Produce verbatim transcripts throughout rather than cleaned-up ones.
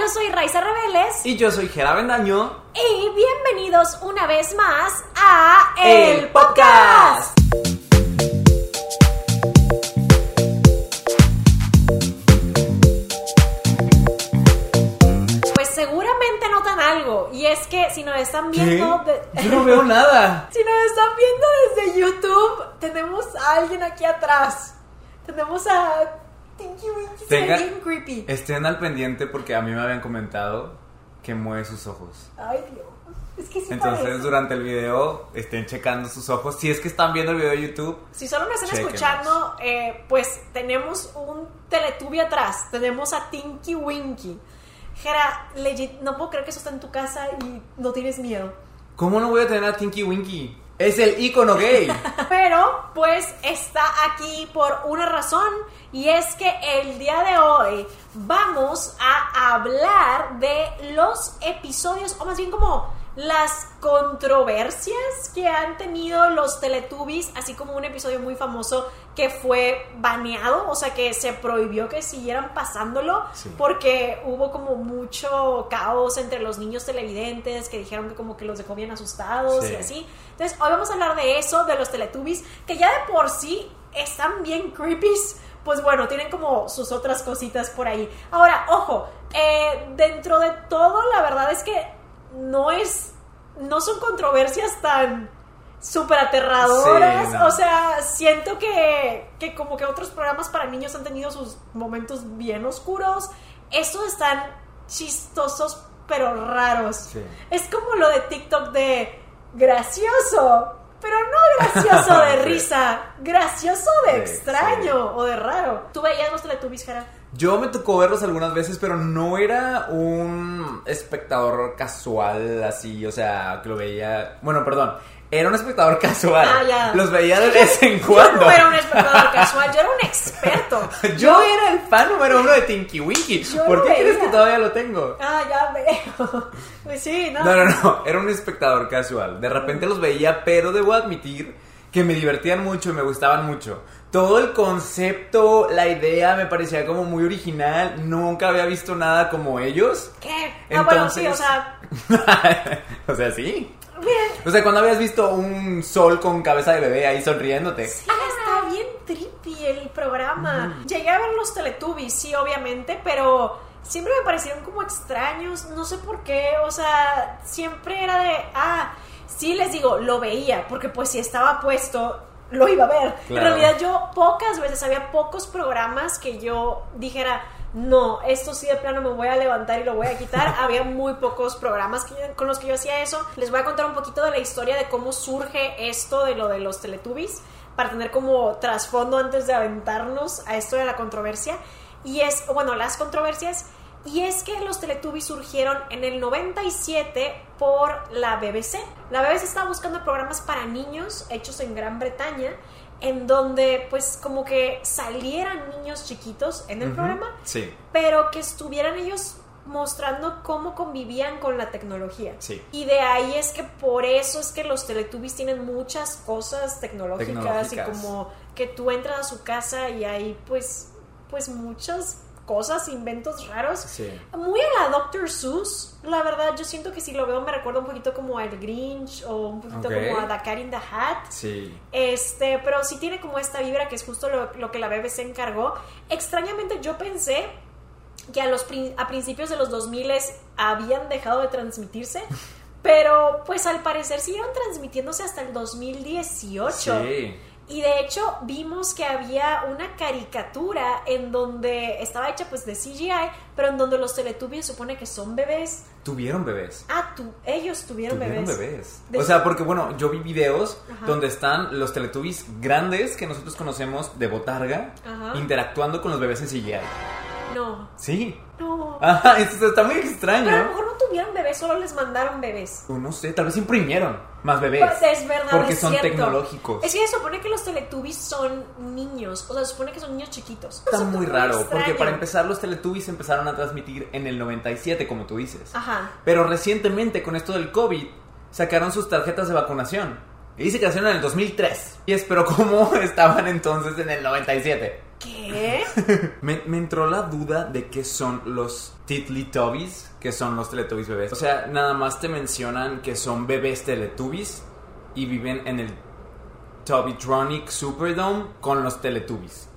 yo soy Raiza Rebeles. Y yo soy Jera Bendaño. Y bienvenidos una vez más a El, El Podcast. Podcast. Y es que si nos están viendo de... Yo no veo nada. Si nos están viendo desde YouTube, tenemos a alguien aquí atrás. Tenemos a Tinky Winky. Tenga... Creepy. Estén al pendiente porque a mí me habían comentado que mueve sus ojos. Ay, Dios. Es que sí. Entonces parece. Durante el video estén checando sus ojos. Si es que están viendo el video de YouTube, si solo me están chequenos. escuchando, eh, pues tenemos un Teletubby atrás. Tenemos a Tinky Winky. Jera, legit, no puedo creer que eso está en tu casa y no tienes miedo. ¿Cómo no voy a tener a Tinky Winky? Es el ícono gay. Pero, pues, está aquí por una razón. Y es que el día de hoy vamos a hablar de los episodios, o más bien como las controversias que han tenido los Teletubbies, así como un episodio muy famoso que fue baneado, o sea que se prohibió que siguieran pasándolo, sí, porque hubo como mucho caos entre los niños televidentes que dijeron que como que los dejó bien asustados, sí, y así. Entonces hoy vamos a hablar de eso, de los Teletubbies, que ya de por sí están bien creepies. Pues bueno, tienen como sus otras cositas por ahí. Ahora, ojo, eh, dentro de todo, la verdad es que no es, no son controversias tan súper aterradoras, sí, no. O sea, siento que, que como que otros programas para niños han tenido sus momentos bien oscuros. Estos están chistosos pero raros, sí. Es como lo de TikTok de gracioso, pero no gracioso de risa, gracioso de extraño, sí, sí, o de raro. ¿Tú veías los Teletubbies, Jara? Yo me tocó verlos algunas veces, pero no era un espectador casual así, o sea, que lo veía... Bueno, perdón, era un espectador casual. Ah, ya. Los veía de vez en cuando. Yo no era un espectador casual, yo era un experto. yo, yo era el fan número uno de Tinky Winky. ¿Por qué crees que todavía lo tengo? Ah, ya veo. Pues sí, no. No, no, no, era un espectador casual. De repente los veía, pero debo admitir que me divertían mucho y me gustaban mucho. Todo el concepto, la idea me parecía como muy original. Nunca había visto nada como ellos. ¿Qué? Ah, entonces... bueno, sí, o sea... o sea, sí. Miren. O sea, cuando habías visto un sol con cabeza de bebé ahí sonriéndote. Sí, ah, está bien trippy el programa. Mm. Llegué a ver los Teletubbies, sí, obviamente, pero... siempre me parecieron como extraños. No sé por qué, o sea... siempre era de... ah, sí, les digo, lo veía. Porque pues si estaba puesto... lo iba a ver, claro. En realidad yo pocas veces, había pocos programas que yo dijera, no, esto sí de plano me voy a levantar y lo voy a quitar. Había muy pocos programas que, con los que yo hacía eso. Les voy a contar un poquito de la historia de cómo surge esto de lo de los Teletubbies, para tener como trasfondo antes de aventarnos a esto de la controversia. Y es, bueno, las controversias. Y es que los Teletubbies surgieron en el noventa y siete por la B B C. La B B C estaba buscando programas para niños hechos en Gran Bretaña, en donde pues como que salieran niños chiquitos en el uh-huh. programa, sí, pero que estuvieran ellos mostrando cómo convivían con la tecnología, sí. Y de ahí es que por eso es que los Teletubbies tienen muchas cosas tecnológicas, tecnológicas. Y como que tú entras a su casa y hay pues, pues muchas cosas, inventos raros, sí, muy a la doctor Seuss. La verdad, yo siento que si lo veo me recuerda un poquito como a El Grinch, o un poquito okay. como a The Cat in the Hat, sí. Este, pero sí tiene como esta vibra que es justo lo, lo que la B B C encargó. Extrañamente yo pensé que a, los, a principios de los dos mil habían dejado de transmitirse, pero pues al parecer siguieron transmitiéndose hasta el dos mil dieciocho, sí. Y de hecho vimos que había una caricatura en donde estaba hecha pues de C G I, pero en donde los Teletubbies supone que son bebés. Tuvieron bebés. Ah, tú, ellos tuvieron, tuvieron bebés. bebés. O sea, porque bueno, yo vi videos, ajá, donde están los Teletubbies grandes que nosotros conocemos de botarga, ajá, interactuando con los bebés en C G I. No. Sí. No. Ajá, esto está muy extraño. Pero a lo mejor no tuvieron bebés, solo les mandaron bebés. No sé, tal vez imprimieron más bebés. Pues es verdad, porque es son cierto. Tecnológicos. Es que se supone que los Teletubbies son niños, o sea, se supone que son niños chiquitos. Está muy raro, extraño, porque para empezar los Teletubbies empezaron a transmitir en el noventa y siete, como tú dices. Ajá. Pero recientemente con esto del COVID sacaron sus tarjetas de vacunación y se crearon en el dos mil tres. Y es, pero ¿cómo estaban entonces en el noventa y siete? ¿Qué? me, me entró la duda de qué son los Teletubbies, que son los Teletubbies bebés. O sea, nada más te mencionan que son bebés Teletubbies y viven en el Tubbytronic Superdome con los Teletubbies.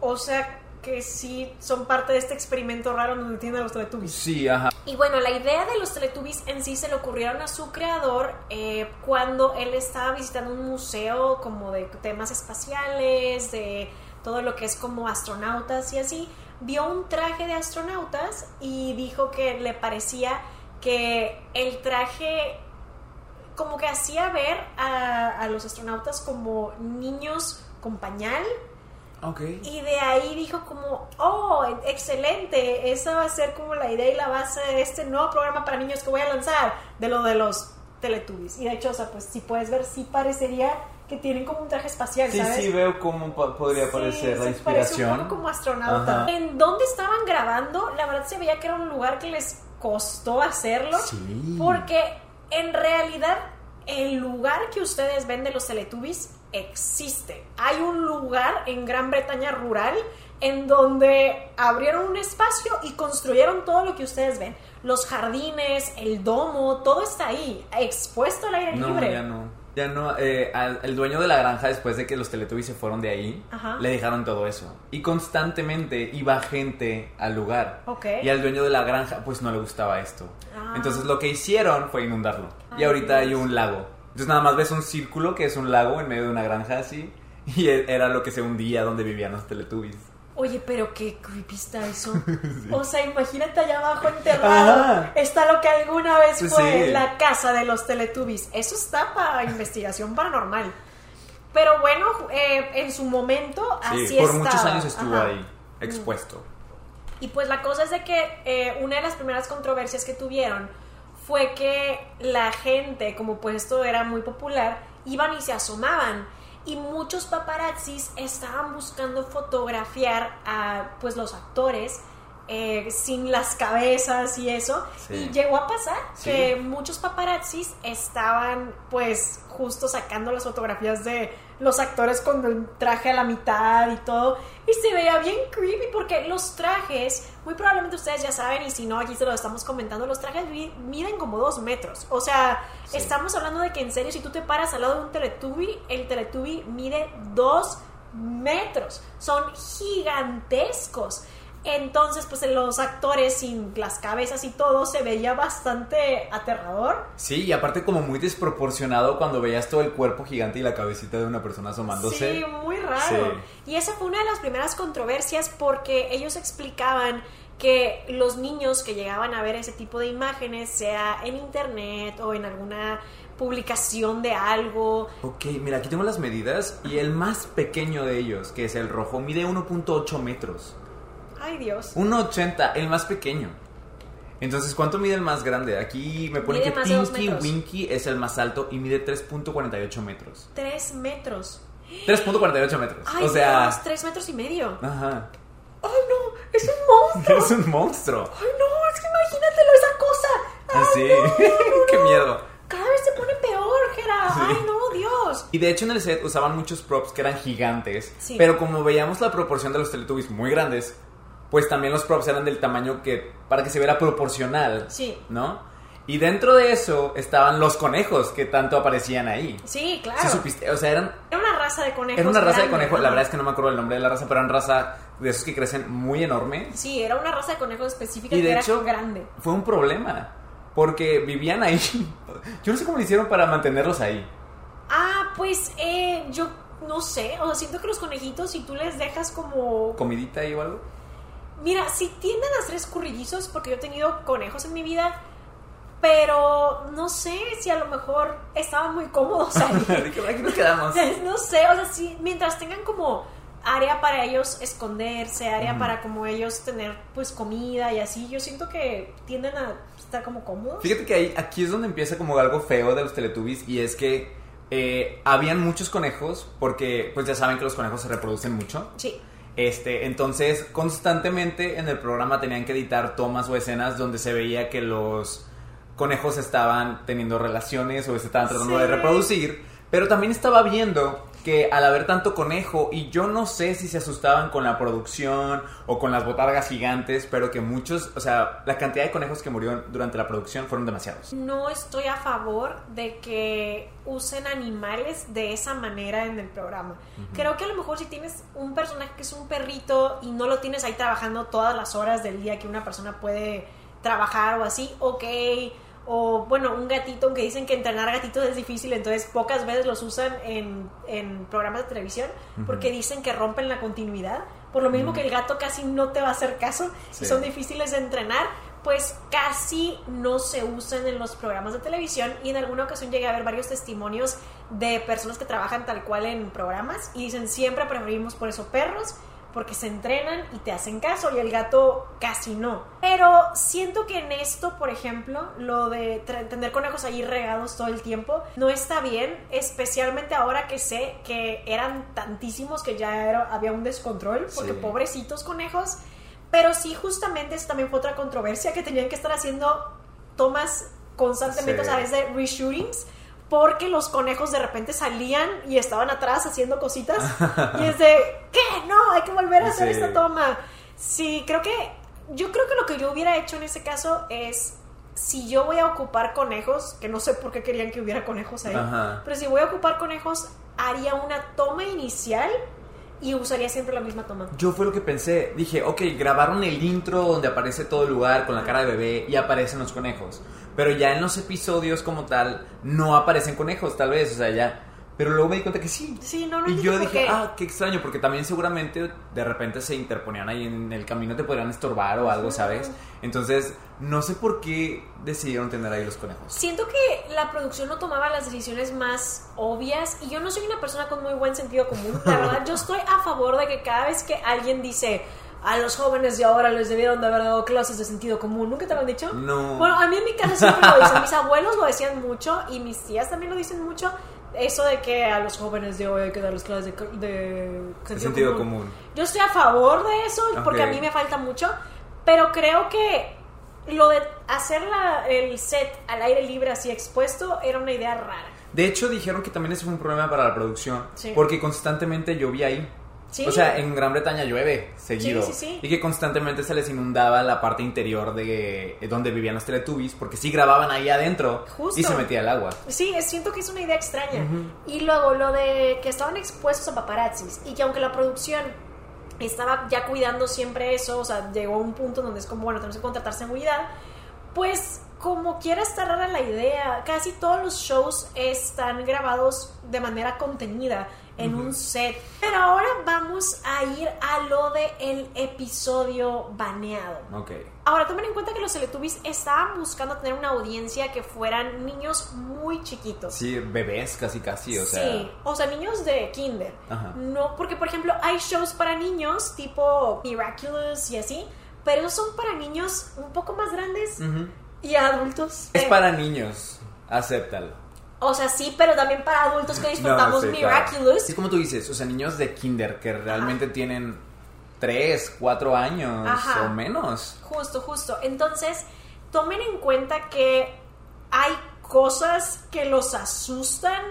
O sea, que sí son parte de este experimento raro donde tienen a los Teletubbies. Sí, ajá. Y bueno, la idea de los Teletubbies en sí se le ocurrieron a su creador eh, cuando él estaba visitando un museo como de temas espaciales, de todo lo que es como astronautas y así. Vio un traje de astronautas y dijo que le parecía que el traje como que hacía ver a, a los astronautas como niños con pañal. Okay. Y de ahí dijo como, oh, excelente, esa va a ser como la idea y la base de este nuevo programa para niños que voy a lanzar, de lo de los Teletubbies. Y de hecho, o sea, pues si puedes ver, sí parecería que tienen como un traje espacial, sí, ¿sabes? Sí, sí veo cómo po- podría sí, parecer la inspiración. Sí, un poco como astronauta. Ajá. En dónde estaban grabando, la verdad se veía que era un lugar que les costó hacerlo. Sí. Porque en realidad el lugar que ustedes ven de los Teletubbies existe. Hay un lugar en Gran Bretaña rural en donde abrieron un espacio y construyeron todo lo que ustedes ven. Los jardines, el domo, todo está ahí, expuesto al aire no, libre. Ya no, ya no. Eh, al, el dueño de la granja, después de que los Teletubbies se fueron de ahí, ajá, le dejaron todo eso. Y constantemente iba gente al lugar. Okay. Y al dueño de la granja, pues no le gustaba esto. Ah. Entonces lo que hicieron fue inundarlo. Ay, y ahorita Dios. Hay un lago. Entonces nada más ves un círculo que es un lago en medio de una granja así. Y era lo que se hundía donde vivían los Teletubbies. Oye, pero qué creepy está eso. Sí. O sea, imagínate allá abajo enterrado. Ajá. Está lo que alguna vez fue sí. la casa de los Teletubbies. Eso está para investigación paranormal. Pero bueno, eh, en su momento sí, así por estaba. Muchos años estuvo ajá. ahí, expuesto. Y pues la cosa es de que eh, una de las primeras controversias que tuvieron fue que la gente, como pues esto era muy popular, iban y se asomaban, y muchos paparazzis estaban buscando fotografiar a pues los actores eh, sin las cabezas y eso, sí. y llegó a pasar sí. que muchos paparazzis estaban pues justo sacando las fotografías de los actores con el traje a la mitad y todo, y se veía bien creepy porque los trajes, muy probablemente ustedes ya saben, y si no, aquí se lo estamos comentando, los trajes miden como dos metros, o sea, sí. estamos hablando de que en serio, si tú te paras al lado de un Teletubby, el Teletubby mide dos metros, son gigantescos. Entonces, pues los actores sin las cabezas y todo se veía bastante aterrador. Sí, y aparte como muy desproporcionado cuando veías todo el cuerpo gigante y la cabecita de una persona asomándose. Sí, muy raro. Sí. Y esa fue una de las primeras controversias porque ellos explicaban que los niños que llegaban a ver ese tipo de imágenes, sea en internet o en alguna publicación de algo. Ok, mira, aquí tengo las medidas y el más pequeño de ellos, que es el rojo, mide uno punto ocho metros. Ay, Dios. uno ochenta, el más pequeño. Entonces, ¿cuánto mide el más grande? Aquí me pone que Tinky Winky es el más alto y mide tres punto cuarenta y ocho metros. tres metros. tres punto cuarenta y ocho metros. Ay, o sea, Dios, tres metros y medio. Ajá. Ay, no, es un monstruo. Es un monstruo. Ay, no, es que imagínatelo, esa cosa. Ay, ah, sí. No, no, no, no. Qué miedo. Cada vez se pone peor, Gera. Sí. Ay, no, Dios. Y de hecho en el set usaban muchos props que eran gigantes. Sí. Pero como veíamos la proporción de los Teletubbies muy grandes, pues también los props eran del tamaño que, para que se viera proporcional, sí. ¿no? Y dentro de eso estaban los conejos que tanto aparecían ahí. Sí, claro. ¿Sí supiste? O sea, eran... Era una raza de conejos. Era una raza grande, de conejos. ¿No? La verdad es que no me acuerdo el nombre de la raza, pero eran raza de esos que crecen muy enorme. Sí, era una raza de conejos específica y que era hecho, grande. Fue un problema, porque vivían ahí. Yo no sé cómo lo hicieron para mantenerlos ahí. Ah, pues eh, yo no sé. O sea, siento que los conejitos, si tú les dejas como... ¿Comidita ahí o algo? Mira, sí tienden a ser escurridizos porque yo he tenido conejos en mi vida, pero no sé si a lo mejor estaban muy cómodos ahí. Aquí nos quedamos. No sé, o sea, sí, mientras tengan como área para ellos esconderse, área uh-huh. para como ellos tener pues comida y así, yo siento que tienden a estar como cómodos. Fíjate que ahí, aquí es donde empieza como algo feo de los Teletubbies, y es que eh, habían muchos conejos porque pues ya saben que los conejos se reproducen mucho. Sí. Este, entonces constantemente en el programa tenían que editar tomas o escenas donde se veía que los conejos estaban teniendo relaciones o se estaban tratando sí. de reproducir, pero también estaba viendo que al haber tanto conejo, y yo no sé si se asustaban con la producción o con las botargas gigantes, pero que muchos, o sea, la cantidad de conejos que murieron durante la producción fueron demasiados. No estoy a favor de que usen animales de esa manera en el programa. Uh-huh. Creo que a lo mejor si tienes un personaje que es un perrito y no lo tienes ahí trabajando todas las horas del día que una persona puede trabajar o así, ok. O bueno, un gatito, aunque dicen que entrenar gatitos es difícil, entonces pocas veces los usan en, en programas de televisión, uh-huh, porque dicen que rompen la continuidad, por lo mismo, uh-huh, que el gato casi no te va a hacer caso, sí, y son difíciles de entrenar, pues casi no se usan en los programas de televisión. Y en alguna ocasión llegué a ver varios testimonios de personas que trabajan tal cual en programas y dicen, siempre preferimos por eso perros, porque se entrenan y te hacen caso, y el gato casi no. Pero siento que en esto, por ejemplo, lo de tra- tener conejos ahí regados todo el tiempo no está bien, especialmente ahora que sé que eran tantísimos que ya era, había un descontrol, porque sí, pobrecitos conejos. Pero sí, justamente eso también fue otra controversia, que tenían que estar haciendo tomas constantemente, sí, a veces de reshootings, porque los conejos de repente salían y estaban atrás haciendo cositas y es de, ¿qué? No, hay que volver a hacer, sí, esta toma. Sí, creo que, yo creo que lo que yo hubiera hecho en ese caso es, si yo voy a ocupar conejos, que no sé por qué querían que hubiera conejos ahí, ajá, pero si voy a ocupar conejos, haría una toma inicial y usaría siempre la misma toma. Yo fue lo que pensé, dije, ok, grabaron el intro donde aparece todo el lugar con la cara de bebé y aparecen los conejos, pero ya en los episodios como tal no aparecen conejos, tal vez, o sea, ya. Pero luego me di cuenta que sí, sí no, no, y yo dije, ah, qué extraño, porque también seguramente de repente se interponían ahí en el camino, te podrían estorbar o algo, ¿sabes? Entonces, no sé por qué decidieron tener ahí los conejos. Siento que la producción no tomaba las decisiones más obvias, y yo no soy una persona con muy buen sentido común, la verdad. Yo estoy a favor de que cada vez que alguien dice, a los jóvenes de ahora les debieron de haber dado clases de sentido común, ¿nunca te lo han dicho? No. Bueno, a mí en mi casa siempre lo dicen, mis abuelos lo decían mucho y mis tías también lo dicen mucho, eso de que a los jóvenes de hoy hay que darles clases de, de sentido, sentido común. común. Yo estoy a favor de eso, okay, porque a mí me falta mucho, pero creo que lo de hacer la, el set al aire libre así expuesto era una idea rara. De hecho, dijeron que también ese fue un problema para la producción, sí, porque constantemente llovía ahí. Sí. O sea, en Gran Bretaña llueve seguido, sí, sí, sí, y que constantemente se les inundaba la parte interior de donde vivían los Teletubbies, porque sí grababan ahí adentro. Justo. Y se metía el agua. Sí, siento que es una idea extraña. Uh-huh. Y luego lo de que estaban expuestos a paparazzis, y que aunque la producción estaba ya cuidando siempre eso, o sea, llegó a un punto donde es como, bueno, tenemos que contratar seguridad, pues como quiera está rara la idea. Casi todos los shows están grabados de manera contenida en, uh-huh, un set. Pero ahora vamos a ir a lo de el episodio baneado. Okay. Ahora tomen en cuenta que los Teletubbies estaban buscando tener una audiencia que fueran niños muy chiquitos. Sí, bebés casi casi, o sí, sea. Sí, o sea, niños de kinder. Ajá. No, porque por ejemplo hay shows para niños tipo Miraculous y así, pero esos son para niños un poco más grandes, uh-huh, y adultos. Es eh. para niños, acéptalo. O sea, sí, pero también para adultos que disfrutamos, no, sí, Miraculous. Claro. Es como tú dices, o sea, niños de kinder que realmente, ajá, tienen tres, cuatro años, ajá, o menos. Justo, justo. Entonces, tomen en cuenta que hay cosas que los asustan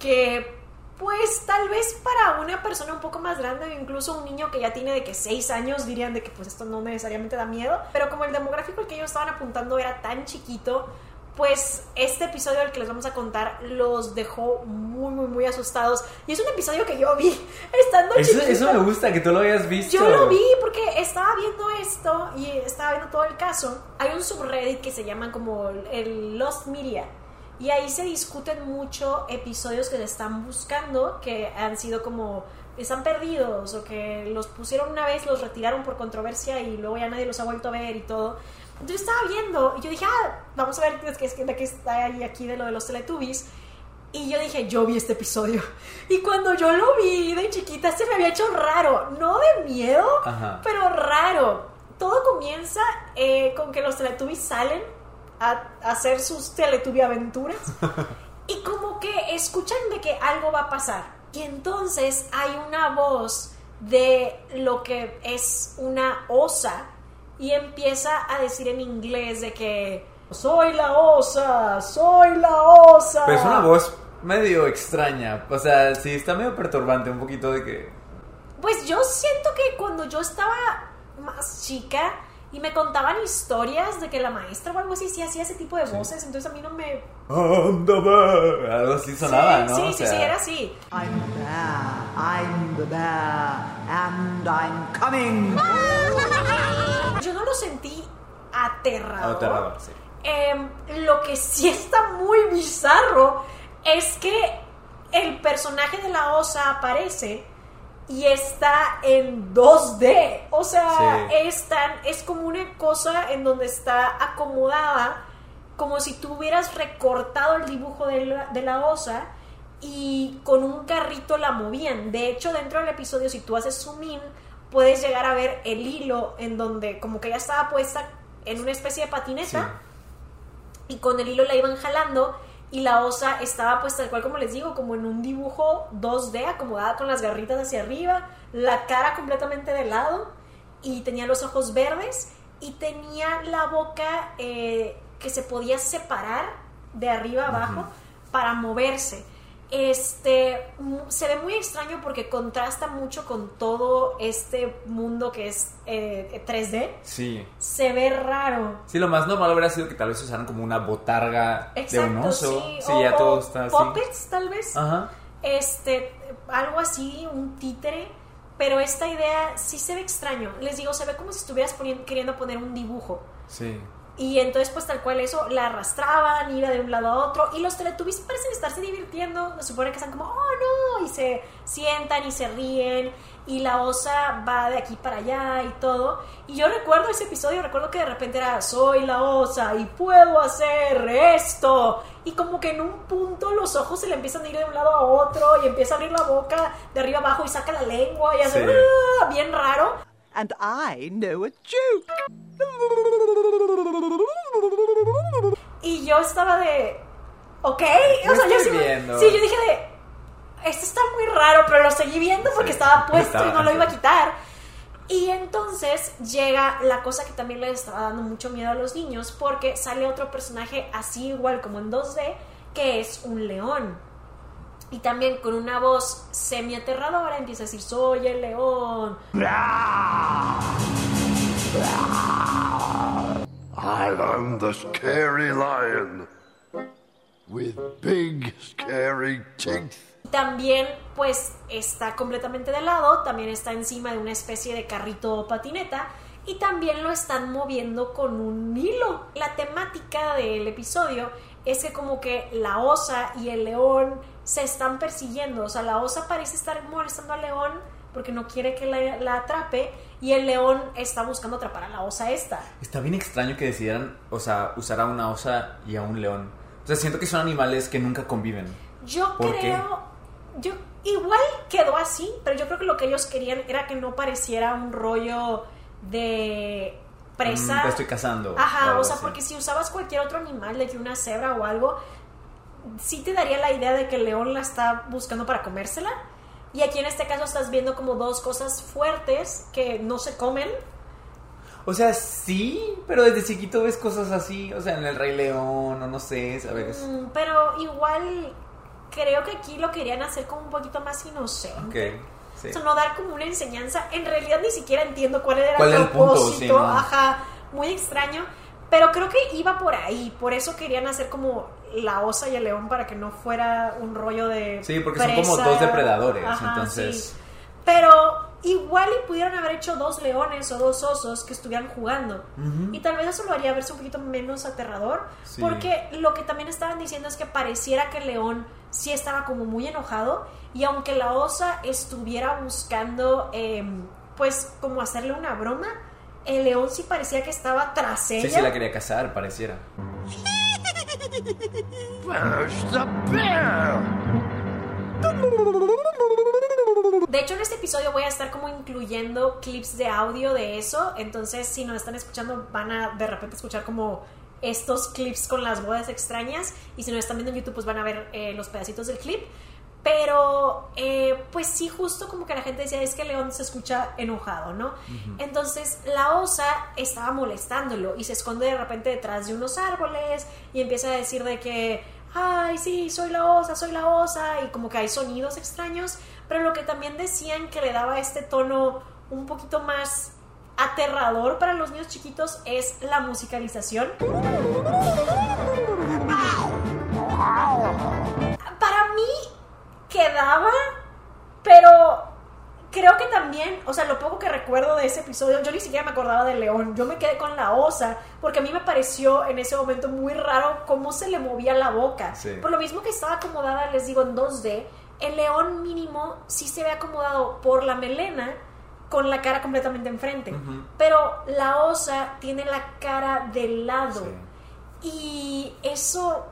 que, pues, tal vez para una persona un poco más grande, o incluso un niño que ya tiene de que seis años, dirían de que pues esto no necesariamente da miedo. Pero como el demográfico al que ellos estaban apuntando era tan chiquito, pues este episodio del que les vamos a contar los dejó muy, muy, muy asustados. Y es un episodio que yo vi estando eso, chiquita. Eso me gusta, que tú lo hayas visto. Yo lo vi porque estaba viendo esto y estaba viendo todo el caso. Hay un subreddit que se llama como el Lost Media, y ahí se discuten mucho episodios que se están buscando, que han sido como, están perdidos, o que los pusieron una vez, los retiraron por controversia y luego ya nadie los ha vuelto a ver y todo. Entonces yo estaba viendo y yo dije, ah, vamos a ver de qué está ahí aquí de lo de los Teletubbies. Y yo dije, yo vi este episodio. Y cuando yo lo vi de chiquita, se me había hecho raro. No de miedo, ajá, pero raro. Todo comienza eh, con que los Teletubbies salen a, a hacer sus Teletubby aventuras. Y como que escuchan de que algo va a pasar. Y entonces hay una voz de lo que es una osa, y empieza a decir en inglés de que soy la osa, soy la osa. Pero es una voz medio extraña. O sea, sí, está medio perturbante un poquito de que... Pues yo siento que cuando yo estaba más chica y me contaban historias de que la maestra o algo así sí hacía ese tipo de voces, sí. Entonces a mí no me... ¡Ándame! Algo así sonaba, sí, ¿no? Sí, o sea... sí, sí, era así. I'm there, I'm the bear, and I'm coming. Yo no lo sentí aterrador. Aterrador, sí. Eh, lo que sí está muy bizarro es que el personaje de la osa aparece... y está en dos D. O sea, sí. es, tan, es como una cosa en donde está acomodada, como si tú hubieras recortado el dibujo de la, de la osa y con un carrito la movían. De hecho, dentro del episodio, si tú haces zoom in, puedes llegar a ver el hilo en donde como que ya estaba puesta en una especie de patineta, sí. Y con el hilo la iban jalando. Y la osa estaba pues tal cual como les digo, como en un dibujo dos D, acomodada con las garritas hacia arriba, la cara completamente de lado, y tenía los ojos verdes, y tenía la boca eh, que se podía separar de arriba abajo, uh-huh, para moverse. Este, se ve muy extraño porque contrasta mucho con todo este mundo que es eh, tres D. Sí. Se ve raro. Sí, lo más normal hubiera sido que tal vez usaran como una botarga, exacto, de un oso. Sí, sí, o, ya todo está así. Puppets, tal vez. Ajá. Este, algo así, un títere. Pero esta idea sí se ve extraño. Les digo, se ve como si estuvieras poniendo, queriendo poner un dibujo. Sí. Y entonces pues tal cual eso, la arrastraban, iba de un lado a otro, y los Teletubbies parecen estarse divirtiendo, se supone que están como oh no, y se sientan y se ríen, y la osa va de aquí para allá y todo. Y yo recuerdo ese episodio, recuerdo que de repente era soy la osa y puedo hacer esto, y como que en un punto los ojos se le empiezan a ir de un lado a otro, y empieza a abrir la boca de arriba abajo y saca la lengua y hace sí. ¡Ah! Bien raro. And I know a joke. Y yo estaba de... ¿Ok? O sea, yo sí, sí, yo dije de... Esto está muy raro, pero lo seguí viendo porque sí, estaba puesto estaba, y no lo iba a quitar. Y entonces llega la cosa que también les estaba dando mucho miedo a los niños, porque sale otro personaje así igual como en dos D, que es un león. Y también con una voz semi-aterradora empieza a decir, soy el león. I am the scary lion with big scary teeth. También pues está completamente de lado, también está encima de una especie de carrito o patineta, y también lo están moviendo con un hilo. La temática del episodio es que como que la osa y el león se están persiguiendo. O sea, la osa parece estar molestando al león porque no quiere que la, la atrape, y el león está buscando atrapar a la osa esta. Está bien extraño que decidieran, o sea, usar a una osa y a un león. O sea, siento que son animales que nunca conviven. Yo creo... ¿Qué? Yo, igual quedó así, pero yo creo que lo que ellos querían era que no pareciera un rollo de... presa. Mm, te estoy cazando. Ajá, o sea, así. Porque si usabas cualquier otro animal, de que una cebra o algo, sí te daría la idea de que el león la está buscando para comérsela. Y aquí en este caso estás viendo como dos cosas fuertes que no se comen. O sea, sí, pero desde chiquito ves cosas así, o sea, en El Rey León, o no sé, ¿sabes? Mm, pero igual creo que aquí lo querían hacer como un poquito más inocente. Ok. Sí. O sea, no dar como una enseñanza. En realidad ni siquiera entiendo cuál era ¿Cuál el propósito. Punto, sí, ¿no? Ajá, muy extraño. Pero creo que iba por ahí. Por eso querían hacer como la osa y el león, para que no fuera un rollo de... Sí, porque presa. Son como dos depredadores. Ajá, entonces... sí. Pero igual y pudieron haber hecho dos leones o dos osos que estuvieran jugando. Uh-huh. Y tal vez eso lo haría verse un poquito menos aterrador. Sí. Porque lo que también estaban diciendo es que pareciera que el león sí estaba como muy enojado. Y aunque la osa estuviera buscando, eh, pues, como hacerle una broma, el león sí parecía que estaba tras ella. Sí, sí la quería cazar, pareciera. De hecho, en este episodio voy a estar como incluyendo clips de audio de eso. Entonces, si nos están escuchando, van a de repente escuchar como estos clips con las voces extrañas. Y si nos están viendo en YouTube, pues van a ver eh, los pedacitos del clip. Pero, eh, pues sí, justo como que la gente decía, es que león se escucha enojado, ¿no? Uh-huh. Entonces, la osa estaba molestándolo y se esconde de repente detrás de unos árboles y empieza a decir de que... ay, sí, soy la osa, soy la osa, y como que hay sonidos extraños, pero lo que también decían que le daba este tono un poquito más aterrador para los niños chiquitos es la musicalización. Para mí quedaba, pero creo que también, o sea, lo poco que recuerdo de ese episodio, yo ni siquiera me acordaba del león, yo me quedé con la osa, porque a mí me pareció en ese momento muy raro cómo se le movía la boca. Sí. Por lo mismo que estaba acomodada, les digo, en dos D, el león mínimo sí se ve acomodado por la melena con la cara completamente enfrente, uh-huh. pero la osa tiene la cara de lado. Sí. Y eso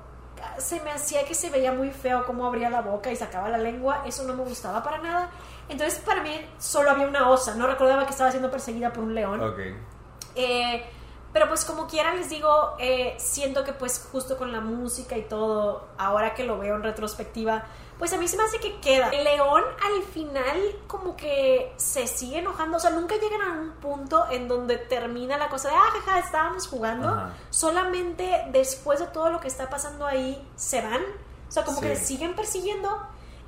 se me hacía que se veía muy feo cómo abría la boca y sacaba la lengua, eso no me gustaba para nada. Entonces para mí solo había una osa, no recordaba que estaba siendo perseguida por un león. Okay. eh, pero pues como quiera les digo, eh, siento que pues justo con la música y todo, ahora que lo veo en retrospectiva, pues a mí se me hace que queda. El león al final como que se sigue enojando, o sea, nunca llegan a un punto en donde termina la cosa de, ah, jaja, estábamos jugando. Ajá. Solamente después de todo lo que está pasando ahí, se van, o sea, como sí. que siguen persiguiendo,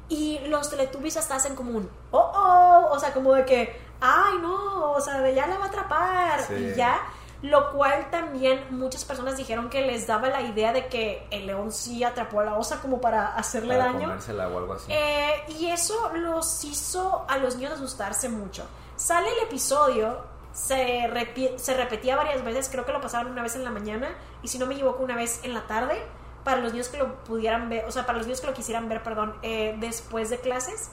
y los Teletubbies hasta hacen como un, oh, oh, o sea, como de que, ay, no, o sea, ya la va a atrapar, sí. y ya, lo cual también muchas personas dijeron que les daba la idea de que el león sí atrapó a la osa como para hacerle para daño, comérsela o algo así. Eh, y eso los hizo a los niños asustarse mucho. Sale el episodio, se, repi- se repetía varias veces, creo que lo pasaban una vez en la mañana y si no me equivoco una vez en la tarde, para los niños que lo pudieran ver, o sea, para los niños que lo quisieran ver, perdón, eh, después de clases.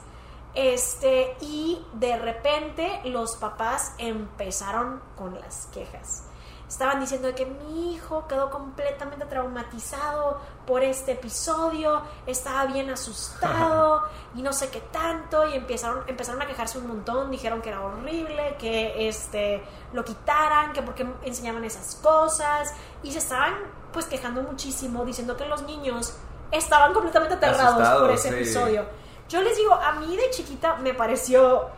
Este, y de repente los papás empezaron con las quejas. Estaban diciendo que mi hijo quedó completamente traumatizado por este episodio, estaba bien asustado y no sé qué tanto, y empezaron, empezaron a quejarse un montón, dijeron que era horrible, que este, lo quitaran, que por qué enseñaban esas cosas, y se estaban pues quejando muchísimo, diciendo que los niños estaban completamente aterrados asustado, por ese sí. episodio. Yo les digo, a mí de chiquita me pareció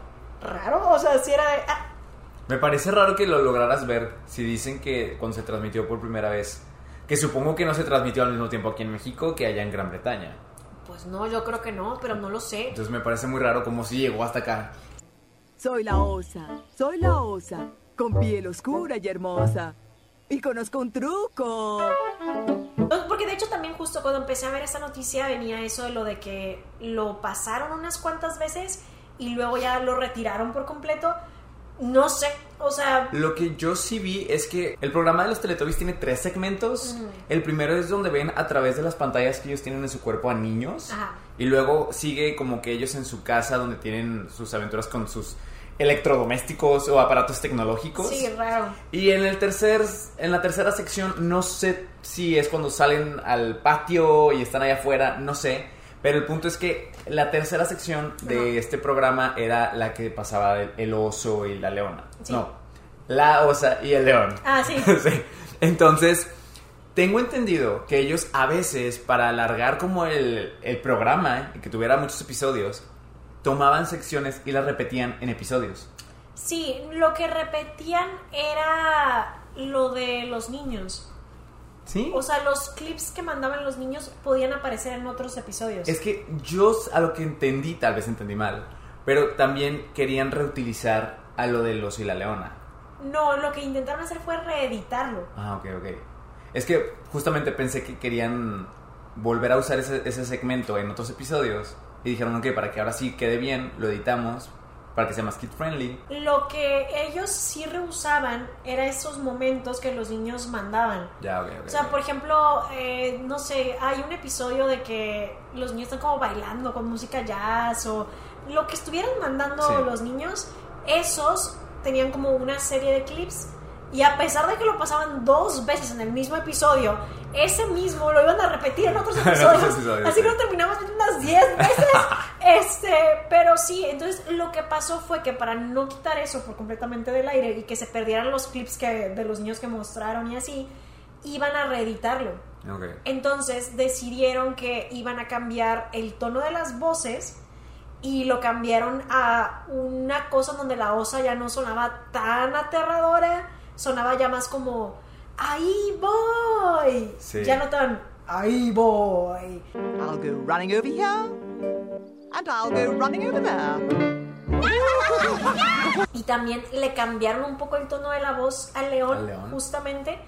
raro, o sea, si era de... Ah, me parece raro que lo lograras ver si dicen que cuando se transmitió por primera vez, que supongo que no se transmitió al mismo tiempo aquí en México que allá en Gran Bretaña. Pues no, yo creo que no, pero no lo sé. Entonces me parece muy raro como si llegó hasta acá. Soy la osa, soy la osa, con piel oscura y hermosa, y conozco un truco. Porque de hecho también justo cuando empecé a ver esa noticia venía eso de lo de que lo pasaron unas cuantas veces y luego ya lo retiraron por completo. No sé, o sea... Lo que yo sí vi es que el programa de los Teletubbies tiene tres segmentos. Mm. El primero es donde ven a través de las pantallas que ellos tienen en su cuerpo a niños. Ajá. Y luego sigue como que ellos en su casa donde tienen sus aventuras con sus electrodomésticos o aparatos tecnológicos. Sí, raro. Y en, el tercer, en la tercera sección, no sé si es cuando salen al patio y están allá afuera, no sé. Pero el punto es que la tercera sección de no. este programa era la que pasaba el, el oso y la leona. Sí. No, la osa y el león. Ah, sí. sí. Entonces, tengo entendido que ellos a veces, para alargar como el, el programa, y que tuviera muchos episodios, tomaban secciones y las repetían en episodios. Sí, lo que repetían era lo de los niños. ¿Sí? O sea, los clips que mandaban los niños podían aparecer en otros episodios. Es que yo a lo que entendí, tal vez entendí mal, pero también querían reutilizar a lo del oso y la leona. No, lo que intentaron hacer fue reeditarlo. Ah, ok, ok. Es que justamente pensé que querían volver a usar ese, ese segmento en otros episodios y dijeron, ok, para que ahora sí quede bien, lo editamos para que sea más kid friendly. Lo que ellos sí reusaban era esos momentos que los niños mandaban. Ya, ok, ok. O sea, okay. por ejemplo, eh, no sé, hay un episodio de que los niños están como bailando con música jazz o lo que estuvieran mandando sí. los niños, esos tenían como una serie de clips. Y a pesar de que lo pasaban dos veces en el mismo episodio, ese mismo lo iban a repetir en otros episodios. no, episodio, así sí. que lo terminamos unas diez veces. este, pero sí, entonces lo que pasó fue que para no quitar eso por completamente del aire y que se perdieran los clips que, de los niños que mostraron y así, iban a reeditarlo. Okay. Entonces decidieron que iban a cambiar el tono de las voces y lo cambiaron a una cosa donde la osa ya no sonaba tan aterradora. Sonaba ya más como, ahí voy. Sí. Ya no tan, Ahí voy. I'll go running over here and I'll go running over there. Y también le cambiaron un poco el tono de la voz al león, al león. Justamente.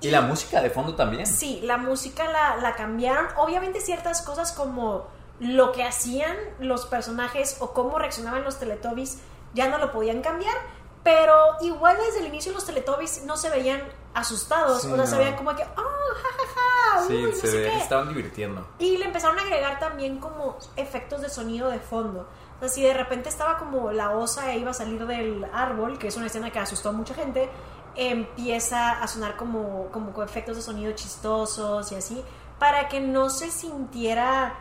¿Y, y la música de fondo también? Sí, la música la, la cambiaron. Obviamente ciertas cosas como lo que hacían los personajes o cómo reaccionaban los Teletubbies ya no lo podían cambiar, pero igual desde el inicio los Teletubbies no se veían asustados, sí, o sea, no. se veían como que, oh, jajaja, ja, ja, sí, uy, se no sé ve, qué. Estaban divirtiendo. Y le empezaron a agregar también como efectos de sonido de fondo. O sea, si de repente estaba como la osa e iba a salir del árbol, que es una escena que asustó a mucha gente, empieza a sonar como, como con efectos de sonido chistosos y así, para que no se sintiera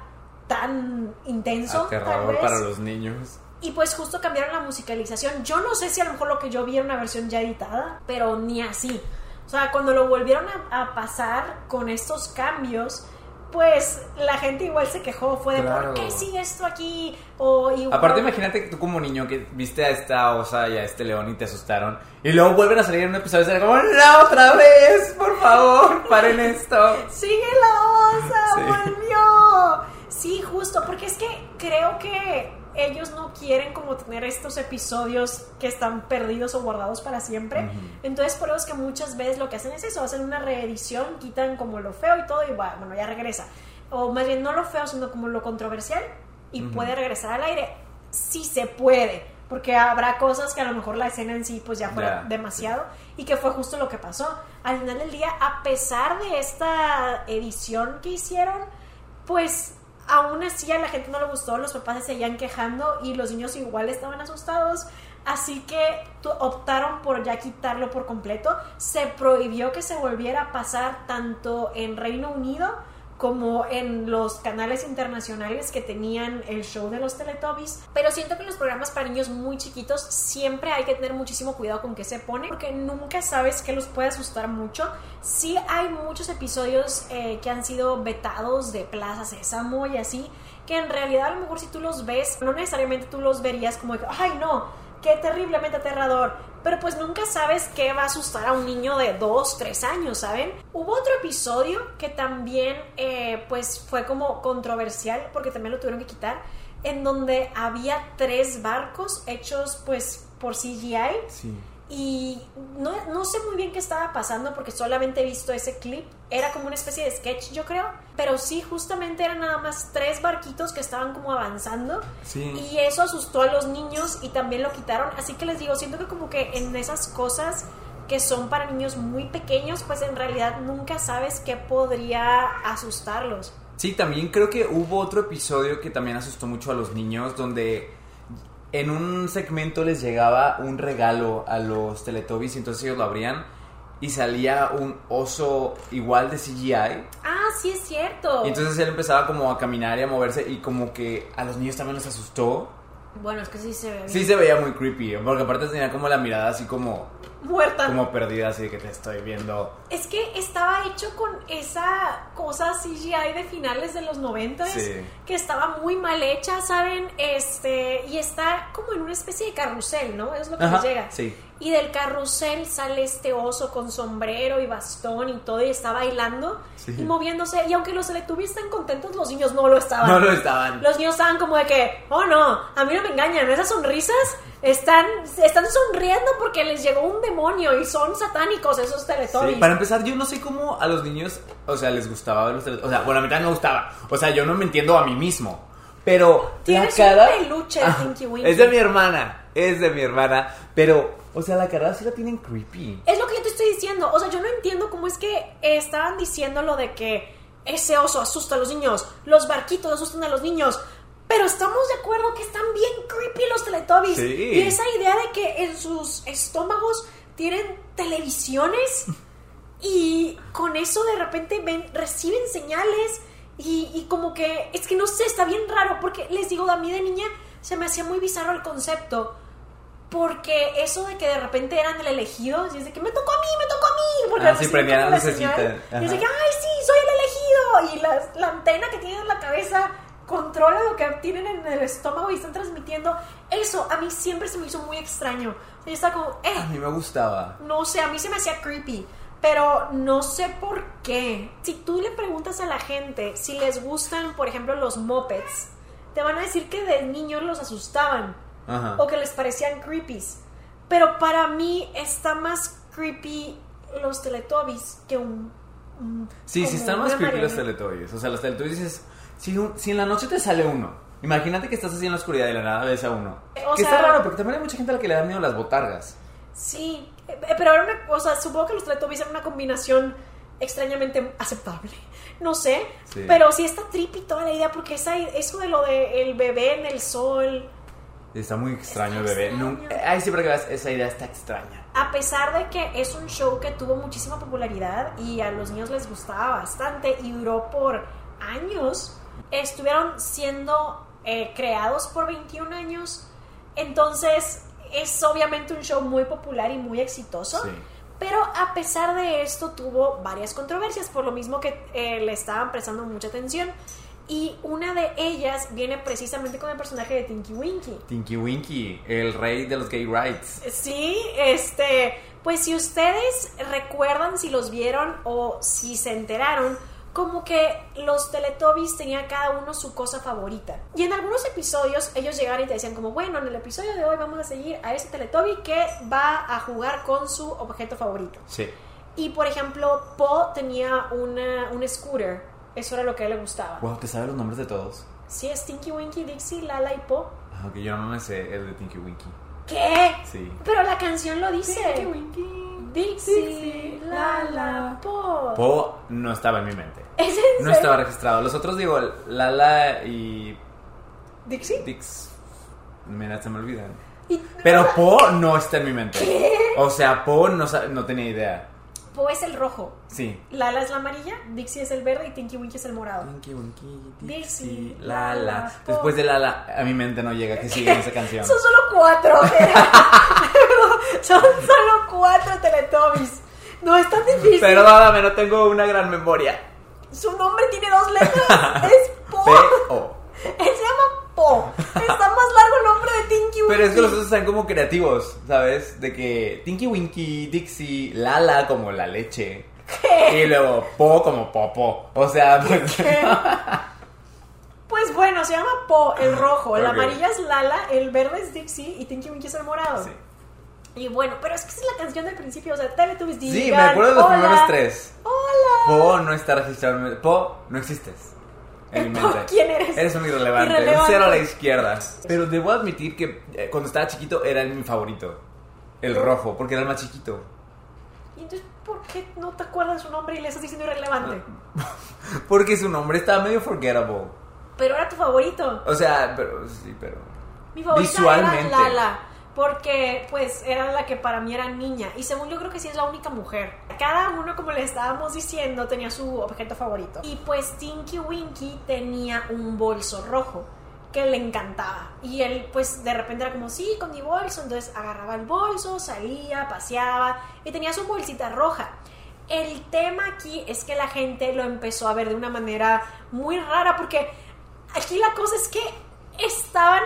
tan intenso. Aterrador tal vez. Para los niños. Y pues justo cambiaron la musicalización. Yo no sé si a lo mejor lo que yo vi era una versión ya editada, pero ni así. O sea, cuando lo volvieron a, a pasar con estos cambios... pues la gente igual se quejó, fue de claro. ¿por qué sigue esto aquí? O igual... Aparte imagínate tú como niño que viste a esta osa y a este león y te asustaron y luego vuelven a salir en un episodio y se como ¡no, otra vez! ¡Por favor! ¡Paren esto! ¡Sigue la osa! Sí. ¡Volvió! Sí, justo, porque es que creo que ellos no quieren como tener estos episodios que están perdidos o guardados para siempre, uh-huh. Entonces por eso es que muchas veces lo que hacen es eso, hacen una reedición, quitan como lo feo y todo y bueno, ya regresa, o más bien no lo feo sino como lo controversial y uh-huh. puede regresar al aire, sí se puede, porque habrá cosas que a lo mejor la escena en sí pues ya fue yeah. demasiado y que fue justo lo que pasó al final del día, a pesar de esta edición que hicieron, pues aún así a la gente no le gustó, los papás se seguían quejando y los niños igual estaban asustados, así que optaron por ya quitarlo por completo. Se prohibió que se volviera a pasar tanto en Reino Unido como en los canales internacionales que tenían el show de los Teletubbies, pero siento que en los programas para niños muy chiquitos siempre hay que tener muchísimo cuidado con qué se pone, porque nunca sabes que los puede asustar mucho. Sí hay muchos episodios eh, que han sido vetados de Plaza Sésamo y así, que en realidad a lo mejor si tú los ves, no necesariamente tú los verías como de, ay no, qué terriblemente aterrador, pero pues nunca sabes qué va a asustar a un niño de dos, tres años, ¿saben? Hubo otro episodio que también eh, pues fue como controversial porque también lo tuvieron que quitar, en donde había tres barcos hechos pues por C G I, sí. Y no, no sé muy bien qué estaba pasando porque solamente he visto ese clip, era como una especie de sketch yo creo, pero sí justamente eran nada más tres barquitos que estaban como avanzando, sí. Y eso asustó a los niños y también lo quitaron, así que les digo, siento que como que en esas cosas que son para niños muy pequeños pues en realidad nunca sabes qué podría asustarlos. Sí, también creo que hubo otro episodio que también asustó mucho a los niños, donde... en un segmento les llegaba un regalo a los Teletubbies y entonces ellos lo abrían y salía un oso igual de C G I. Ah, sí, es cierto. Y entonces él empezaba como a caminar y a moverse y como que a los niños también les asustó. Bueno, es que sí se veía. Sí se veía muy creepy, porque aparte tenía como la mirada así como... muerta. Como perdida, así de que te estoy viendo. Es que estaba hecho con esa cosa C G I de finales de los noventas, sí. Que estaba muy mal hecha, ¿saben? Este, y está como en una especie de carrusel, ¿no? Es lo que Ajá, nos llega. Sí. Y del carrusel sale este oso con sombrero y bastón y todo, y está bailando, sí. Y moviéndose. Y aunque los Teletubbies están contentos, los niños no lo estaban. No lo estaban. Los niños estaban como de que, oh no, a mí no me engañan, esas sonrisas están, están sonriendo porque les llegó un demonio y son satánicos esos Teletubbies. Sí, para empezar, yo no sé cómo a los niños, o sea, les gustaba ver los Teletubbies. O sea, bueno, a mí también me gustaba. O sea, yo no me entiendo a mí mismo. Pero la cara... ¿Tienes un peluche de Tinky Winky? Es de mi hermana, es de mi hermana, pero... o sea, la cara sí la tienen creepy. Es lo que yo te estoy diciendo. O sea, yo no entiendo cómo es que estaban diciendo lo de que ese oso asusta a los niños, los barquitos asustan a los niños. Pero estamos de acuerdo que están bien creepy los Teletubbies. Sí. Y esa idea de que en sus estómagos tienen televisiones y con eso de repente ven, reciben señales y, y como que... es que no sé, está bien raro porque les digo, a mí de niña se me hacía muy bizarro el concepto. Porque eso de que de repente eran el elegido, y es de que me tocó a mí, me tocó a mí. Porque ah, sí, prendían la señal. Y es de que, ay, sí, soy el elegido. Y la, la antena que tienen en la cabeza controla lo que tienen en el estómago y están transmitiendo. Eso a mí siempre se me hizo muy extraño. Yo estaba como, eh. A mí me gustaba. No sé, a mí se me hacía creepy. Pero no sé por qué. Si tú le preguntas a la gente si les gustan, por ejemplo, los mopeds, te van a decir que de niños los asustaban. Ajá. O que les parecían creepies. Pero para mí está más creepy los Teletubbies que un... un sí, sí están más creepy los Teletubbies. O sea, los Teletubbies dices, si, un, si en la noche te sale uno, imagínate que estás así en la oscuridad y de la nada ves a uno. O que sea, está raro, porque también hay mucha gente a la que le dan miedo las botargas. Sí, pero era una cosa, supongo que los Teletubbies eran una combinación extrañamente aceptable, no sé, sí. Pero sí está trippy toda la idea, porque esa, eso de lo de el bebé en el sol... Está muy extraño está el bebé. Extraño. No, ay, siempre que vas, esa idea está extraña. A pesar de que es un show que tuvo muchísima popularidad y a los niños les gustaba bastante y duró por años, estuvieron siendo eh, creados por veintiún años, entonces... Es obviamente un show muy popular y muy exitoso, sí. Pero a pesar de esto tuvo varias controversias, por lo mismo que eh, le estaban prestando mucha atención. Y una de ellas viene precisamente con el personaje de Tinky Winky. Tinky Winky, el rey de los gay rights. Sí, este, pues si ustedes recuerdan, si los vieron o si se enteraron, como que los Teletubbies tenían cada uno su cosa favorita. Y en algunos episodios ellos llegaban y te decían como, bueno, en el episodio de hoy vamos a seguir a ese Teletubby que va a jugar con su objeto favorito. Sí. Y por ejemplo, Po tenía una, un scooter. Eso era lo que a él le gustaba. Wow, ¿te sabes los nombres de todos? Sí, es Tinky Winky, Dixie, Lala y Po. Aunque okay, yo no me sé el de Tinky Winky. ¿Qué? Sí. Pero la canción lo dice. Tinky Winky. Dixie, Dixie, Lala, Po. Po no estaba en mi mente. ¿Es en serio? No estaba registrado. Los otros digo Lala y Dixie. Dix. Mira, se me olvidan. ¿Y? Pero Po no está en mi mente. ¿Qué? O sea, Po no, no tenía idea. Po es el rojo. Sí. Lala es la amarilla, Dixie es el verde y Tinky Winky es el morado. Tinky Winky, Dixie, Dixie Lala. Lala. Después de Lala, a mi mente no llega que sigue esa canción. Son solo cuatro. Son solo cuatro Teletubbies. No es tan difícil. Perdóname, no tengo una gran memoria. Su nombre tiene dos letras. Es Po. P-O. Él se llama Po. Está más largo el nombre de Tinky Winky. Pero es que los otros están como creativos, ¿sabes? De que Tinky Winky, Dixie, Lala como la leche. ¿Qué? Y luego Po como Popo. O sea, pues... ¿Qué? Pues bueno, se llama Po, el rojo. El okay. Amarilla es Lala, el verde es Dixie y Tinky Winky es el morado. Sí. Y bueno, pero es que esa es la canción del principio, o sea, Teletubbies digan, sí, me acuerdo de los hola, primeros tres. Hola. Po no está registrado. Po, no existes. En mi mente. ¿Quién eres? Eres un irrelevante, irrelevante. Un cero a la izquierda. Pero debo admitir que eh, cuando estaba chiquito era mi favorito. El rojo, porque era el más chiquito. ¿Y entonces por qué no te acuerdas su nombre y le estás diciendo irrelevante? Porque su nombre estaba medio forgettable. Pero era tu favorito. O sea, pero sí, pero mi favorito visualmente era Lala. Porque, pues, era la que para mí era niña. Y según yo creo que sí es la única mujer. Cada uno, como le estábamos diciendo, tenía su objeto favorito. Y, pues, Tinky Winky tenía un bolso rojo que le encantaba. Y él, pues, de repente era como, sí, con mi bolso. Entonces, agarraba el bolso, salía, paseaba. Y tenía su bolsita roja. El tema aquí es que la gente lo empezó a ver de una manera muy rara. Porque aquí la cosa es que estaban...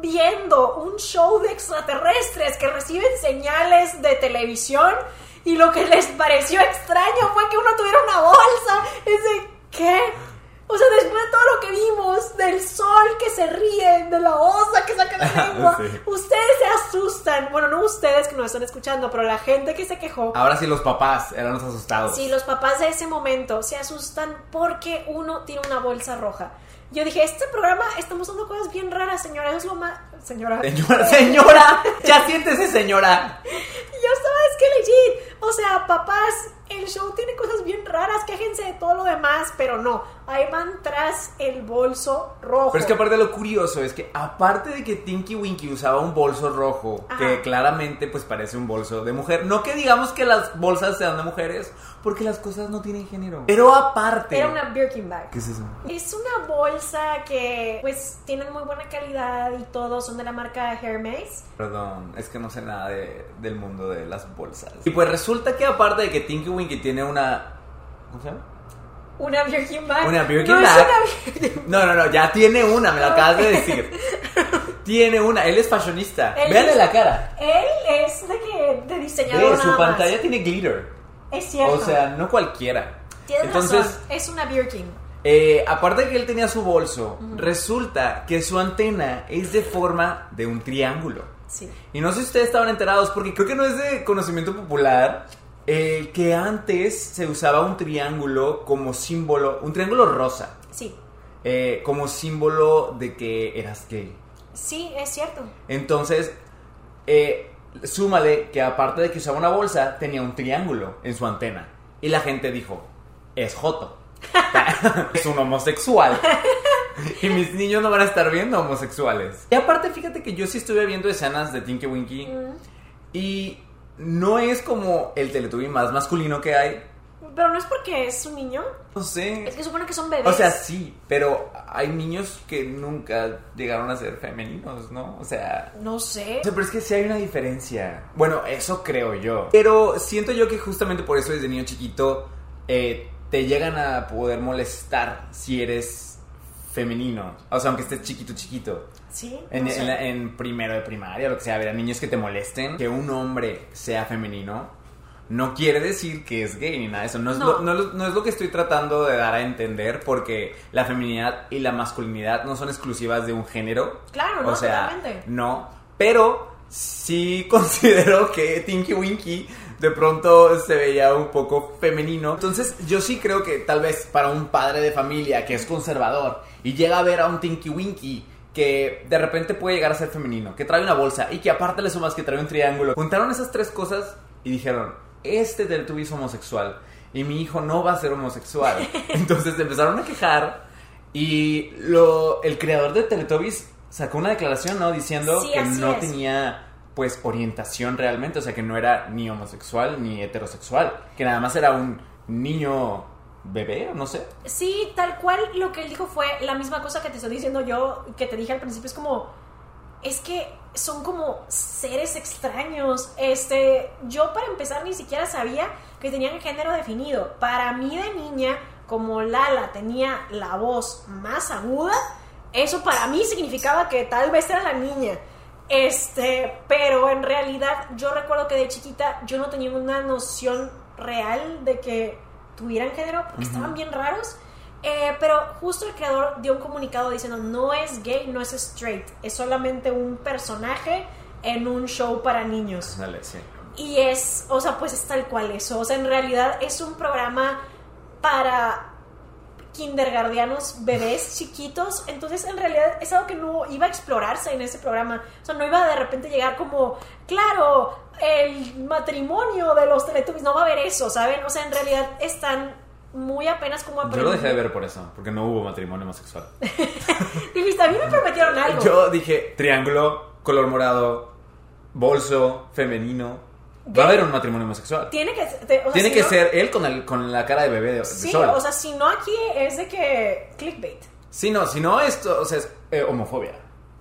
viendo un show de extraterrestres que reciben señales de televisión y lo que les pareció extraño fue que uno tuviera una bolsa. Es de, ¿qué? O sea, después de todo lo que vimos, del sol que se ríe, de la osa que saca la lengua, sí. Ustedes se asustan. Bueno, no ustedes que nos están escuchando, pero la gente que se quejó. Ahora sí los papás eran los asustados. Sí, los papás de ese momento se asustan porque uno tiene una bolsa roja. Yo dije, este programa estamos dando cosas bien raras, señora. Eso es lo más... Señora. Señora, señora. Ya siéntese, señora. Yo estaba, es que legit. O sea, papás, el show tiene cosas bien raras. Quéjense de todo lo demás, pero no. Ahí van tras el bolso rojo. Pero es que aparte lo curioso es que, aparte de que Tinky Winky usaba un bolso rojo, ajá, que claramente pues parece un bolso de mujer. No que digamos que las bolsas sean de mujeres, porque las cosas no tienen género. Pero aparte... Era una Birkin bag. ¿Qué es eso? Es una bolsa que pues tienen muy buena calidad y todo, son de la marca Hermes. Perdón, es que no sé nada de, del mundo de las bolsas. Y pues resulta que aparte de que Tinky Winky tiene una... ¿Cómo se llama? Una Birkin bag. Una Birkin no bag. Una... No, no, no, ya tiene una, me lo acabas de decir. Tiene una, él es fashionista. Véanle la cara. Él es de, que, de diseñador de, nada su pantalla más. Tiene glitter. Es cierto. O sea, no cualquiera. Tienes Entonces, razón. Es una Birkin. Eh, aparte de que él tenía su bolso, uh-huh. resulta que su antena es de forma de un triángulo. Sí. Y no sé si ustedes estaban enterados, porque creo que no es de conocimiento popular, eh, que antes se usaba un triángulo como símbolo, un triángulo rosa. Sí. Eh, como símbolo de que eras gay. Sí, es cierto. Entonces, eh, súmale que aparte de que usaba una bolsa, tenía un triángulo en su antena. Y la gente dijo, es joto. Es un homosexual. Y mis niños no van a estar viendo homosexuales. Y aparte, fíjate que yo sí estuve viendo escenas de Tinky Winky. Mm. Y no es como el Teletubby más masculino que hay. Pero no es porque es un niño. No sé. Es que supone que son bebés. O sea, sí, pero hay niños que nunca llegaron a ser femeninos, ¿no? O sea... No sé. O sea, pero es que sí hay una diferencia. Bueno, eso creo yo. Pero siento yo que justamente por eso desde niño chiquito... Eh... te llegan a poder molestar si eres femenino. O sea, aunque estés chiquito, chiquito. Sí. En, no sé. en, la, en primero de primaria, lo que sea. A ver, a niños que te molesten. Que un hombre sea femenino no quiere decir que es gay ni nada de eso. No es, no. Lo, no, no es lo que estoy tratando de dar a entender, porque la feminidad y la masculinidad no son exclusivas de un género. Claro, no, o sea, totalmente. No, pero sí considero que Tinky Winky... de pronto se veía un poco femenino. Entonces yo sí creo que tal vez para un padre de familia que es conservador y llega a ver a un Tinky Winky que de repente puede llegar a ser femenino, que trae una bolsa y que aparte le sumas que trae un triángulo, juntaron esas tres cosas y dijeron, este Teletubby es homosexual y mi hijo no va a ser homosexual. Entonces empezaron a quejar. Y lo, el creador de Teletubbies sacó una declaración, ¿no? Diciendo sí, que no es. tenía... pues orientación realmente, o sea que no era ni homosexual ni heterosexual, que nada más era un niño bebé, no sé. Sí, tal cual lo que él dijo fue la misma cosa que te estoy diciendo yo, que te dije al principio, es como, es que son como seres extraños. Este, yo para empezar ni siquiera sabía que tenían género definido. Para mí de niña, como Lala tenía la voz más aguda, eso para mí significaba que tal vez era la niña. Este, pero en realidad yo recuerdo que de chiquita yo no tenía una noción real de que tuvieran género, porque uh-huh. estaban bien raros. Eh, pero justo el creador dio un comunicado diciendo, no es gay, no es straight, es solamente un personaje en un show para niños. Dale, sí. Y es, o sea, pues es tal cual eso. O sea, en realidad es un programa para... kindergardianos, bebés chiquitos. Entonces en realidad es algo que no iba a explorarse en ese programa. O sea, no iba de repente llegar como, claro, el matrimonio de los Teletubbies, no va a haber eso, ¿saben? O sea, en realidad están muy apenas como aprendiendo. Yo lo dejé de ver por eso, porque no hubo matrimonio homosexual. Dijiste, a mí me prometieron algo. Yo dije, triángulo, color morado, bolso, femenino. ¿Qué? Va a haber un matrimonio homosexual. Tiene que, te, o sea, Tiene si que no, ser él con, el, con la cara de bebé de, sí, de solo. O sea, si no aquí es de que clickbait. Sí, no, si no esto, o sea, es eh, homofobia.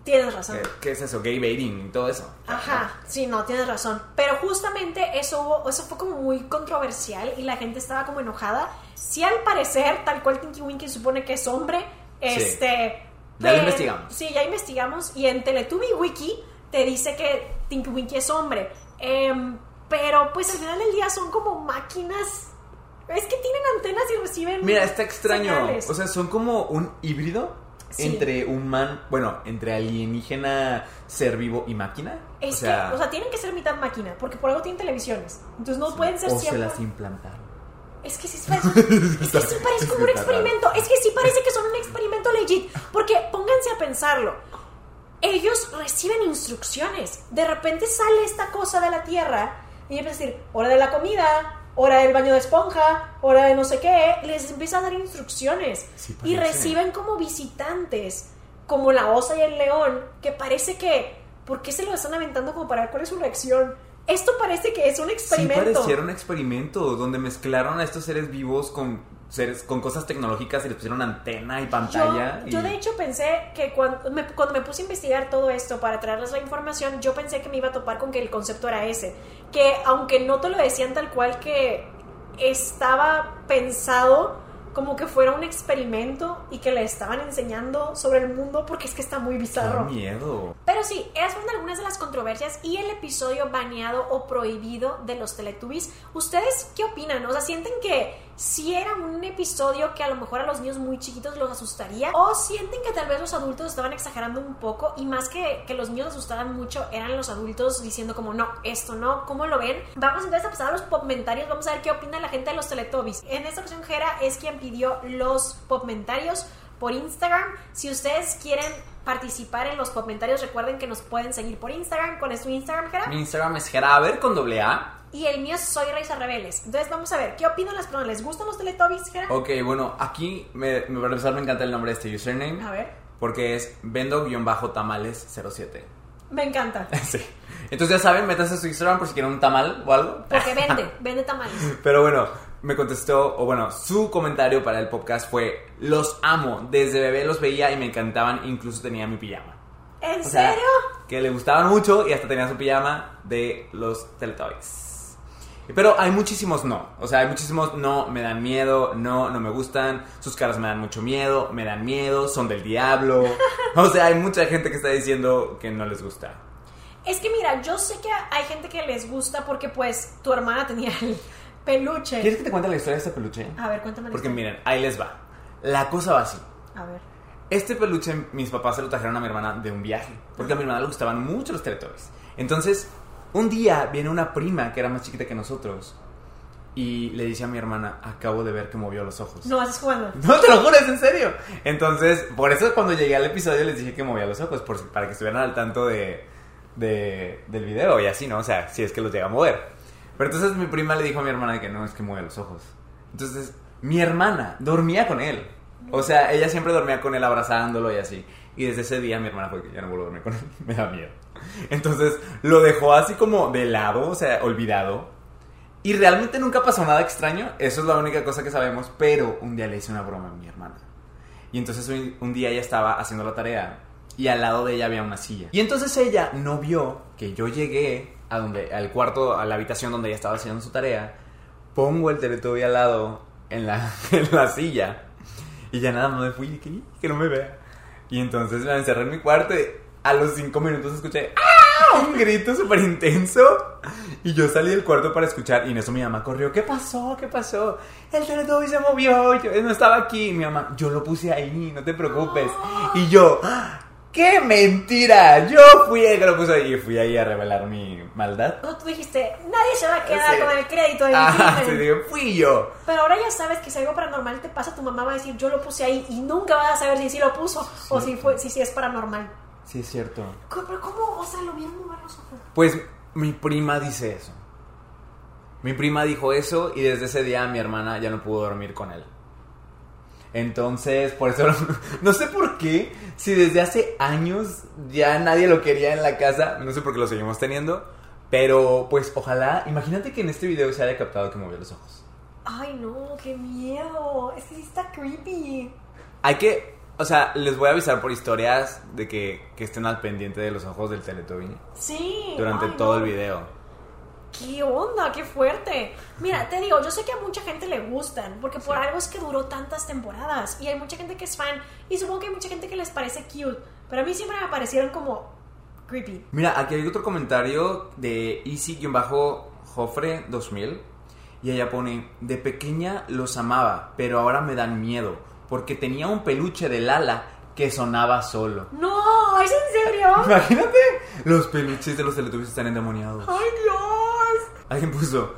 Tienes razón. Eh, ¿Qué es eso? Gay baiting y todo eso. Ajá, ¿no? Sí, no, tienes razón. Pero justamente eso, hubo, eso fue como muy controversial y la gente estaba como enojada. Si al parecer, tal cual Tinky Winky supone que es hombre, este... Sí. Ya pero, investigamos. Sí, ya investigamos y en Teletubby Wiki te dice que Tinky Winky es hombre. Eh... Pero pues al final del día son como máquinas. Es que tienen antenas y reciben. Mira, está extraño. Señales. O sea, son como un híbrido, sí, entre humano, bueno, entre alienígena, ser vivo y máquina. Es o sea, que, o sea, tienen que ser mitad máquina, porque por algo tienen televisiones. Entonces no sí, pueden ser o siempre. O se las implantaron. Es que sí parece, es que sí parece como un experimento. Es que sí parece que son un experimento legit, porque pónganse a pensarlo. Ellos reciben instrucciones. De repente sale esta cosa de la Tierra. Y empieza a decir, hora de la comida, hora del baño de esponja, hora de no sé qué. Les empieza a dar instrucciones. Sí, y reciben como visitantes, como la osa y el león, que parece que, ¿por qué se lo están aventando como para ver cuál es su reacción? Esto parece que es un experimento. Sí, pareciera un experimento donde mezclaron a estos seres vivos con seres con cosas tecnológicas y les pusieron antena y pantalla. Yo, y... yo de hecho pensé que cuando me, cuando me puse a investigar todo esto para traerles la información, yo pensé que me iba a topar con que el concepto era ese, que aunque no te lo decían tal cual, que estaba pensado como que fuera un experimento y que le estaban enseñando sobre el mundo, porque es que está muy bizarro. ¡Qué miedo! Pero sí, esas fueron algunas de las controversias y el episodio baneado o prohibido de los Teletubbies. ¿Ustedes qué opinan? O sea, ¿sienten que si era un episodio que a lo mejor a los niños muy chiquitos los asustaría? ¿O sienten que tal vez los adultos estaban exagerando un poco y más que, que los niños asustaban mucho, eran los adultos diciendo como no, esto no, ¿cómo lo ven? Vamos entonces a pasar a los popmentarios, vamos a ver qué opina la gente de los Teletubbies. En esta ocasión Jera es quien pidió los popmentarios por Instagram. Si ustedes quieren participar en los popmentarios, recuerden que nos pueden seguir por Instagram. ¿Cuál es tu Instagram, Jera? Mi Instagram es Jeraver con doble A. Y el mío es Soy Raiza Rebeles. Entonces vamos a ver, ¿qué opinan las personas? ¿Les gustan los Teletubbies, Jera? Ok, bueno, aquí me, me, para empezar me encanta el nombre de este username. A ver. Porque es vendo-tamales cero siete. Me encanta. Sí. Entonces ya saben, métanse a su Instagram por si quieren un tamal o algo. Porque vende, vende tamales. Pero bueno, me contestó, o bueno, su comentario para el podcast fue: los amo, desde bebé los veía y me encantaban, incluso tenía mi pijama. ¿En o sea, serio? Que le gustaban mucho y hasta tenía su pijama de los Teletubbies. Pero hay muchísimos no, o sea, hay muchísimos no, me dan miedo, no, no me gustan, sus caras me dan mucho miedo, me dan miedo, son del diablo. O sea, hay mucha gente que está diciendo que no les gusta. Es que mira, yo sé que hay gente que les gusta porque pues tu hermana tenía el peluche. ¿Quieres que te cuente la historia de este peluche? A ver, cuéntame la porque historia. Miren, ahí les va, la cosa va así. A ver. Este peluche mis papás se lo trajeron a mi hermana de un viaje, porque a mi hermana le gustaban mucho los Teletubbies. Entonces un día viene una prima que era más chiquita que nosotros y le dice a mi hermana: acabo de ver que movió los ojos. No, haces jugando. No, te lo juro, es en serio. Entonces, por eso cuando llegué al episodio les dije que movía los ojos, por, para que estuvieran al tanto de, de, del video y así, ¿no? O sea, si es que los llega a mover. Pero entonces mi prima le dijo a mi hermana que no, es que mueve los ojos. Entonces, mi hermana dormía con él. O sea, ella siempre dormía con él abrazándolo y así. Y desde ese día mi hermana fue que ya no vuelvo a dormir con él, me da miedo. Entonces lo dejó así como de lado, o sea, olvidado. Y realmente nunca pasó nada extraño, eso es la única cosa que sabemos. Pero un día le hice una broma a mi hermana. Y entonces un, un día ella estaba haciendo la tarea y al lado de ella había una silla. Y entonces ella no vio que yo llegué a donde, al cuarto, a la habitación donde ella estaba haciendo su tarea. Pongo el Teletubby al lado en la, en la silla y ya nada más me fui, que, que no me vea. Y entonces me encerré en mi cuarto y a los cinco minutos escuché ¡ah! Un grito súper intenso. Y yo salí del cuarto para escuchar. Y en eso mi mamá corrió: ¿qué pasó? ¿Qué pasó? El Teletubby se movió, yo no estaba aquí. Y mi mamá: yo lo puse ahí, no te preocupes. Oh. Y yo: ¡qué mentira! Yo fui el que lo puse ahí. Y fui ahí a revelar mi maldad. No, tú dijiste: nadie se va a quedar sí. con el crédito de mi ah, sí, digo, fui yo. Pero ahora ya sabes que si algo paranormal te pasa, tu mamá va a decir: yo lo puse ahí. Y nunca vas a saber si sí lo puso sí. o si fue, si sí es paranormal. Sí, es cierto. ¿Pero cómo? O sea, lo vieron mover los ojos. Pues mi prima dice eso. Mi prima dijo eso y desde ese día mi hermana ya no pudo dormir con él. Entonces, por eso, no sé por qué, si desde hace años ya nadie lo quería en la casa, no sé por qué lo seguimos teniendo, pero pues ojalá, imagínate que en este video se haya captado que movió los ojos. Ay, no, qué miedo, es que sí está creepy. Hay que... O sea, les voy a avisar por historias de que, que estén al pendiente de los ojos del Teletubby. Sí. Durante ay, todo no. el video. ¡Qué onda! ¡Qué fuerte! Mira, te digo, yo sé que a mucha gente le gustan, porque sí. por algo es que duró tantas temporadas. Y hay mucha gente que es fan, y supongo que hay mucha gente que les parece cute. Pero a mí siempre me parecieron como creepy. Mira, aquí hay otro comentario de easy guión bajo jofre dos mil. Y ella pone: de pequeña los amaba, pero ahora me dan miedo. Porque tenía un peluche de Lala que sonaba solo. ¡No! ¿Es en serio? Imagínate, los peluches de los Teletubbies están endemoniados. ¡Ay, Dios! Alguien puso: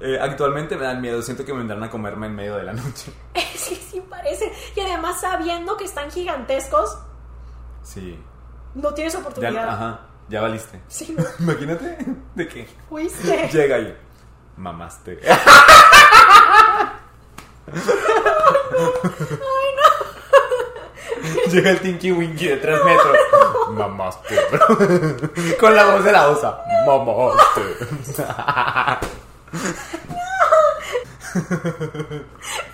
eh, actualmente me dan miedo, siento que me vendrán a comerme en medio de la noche. Sí, sí parece. Y además sabiendo que están gigantescos. Sí. No tienes oportunidad ya, ajá, ya valiste. Sí, no. Imagínate, ¿de qué? Fuiste. Llega y mamaste. ¡Ay, no! Llega el Tinky Winky de tres metros. Mamaste. Con la voz de la osa. Mamaste. No.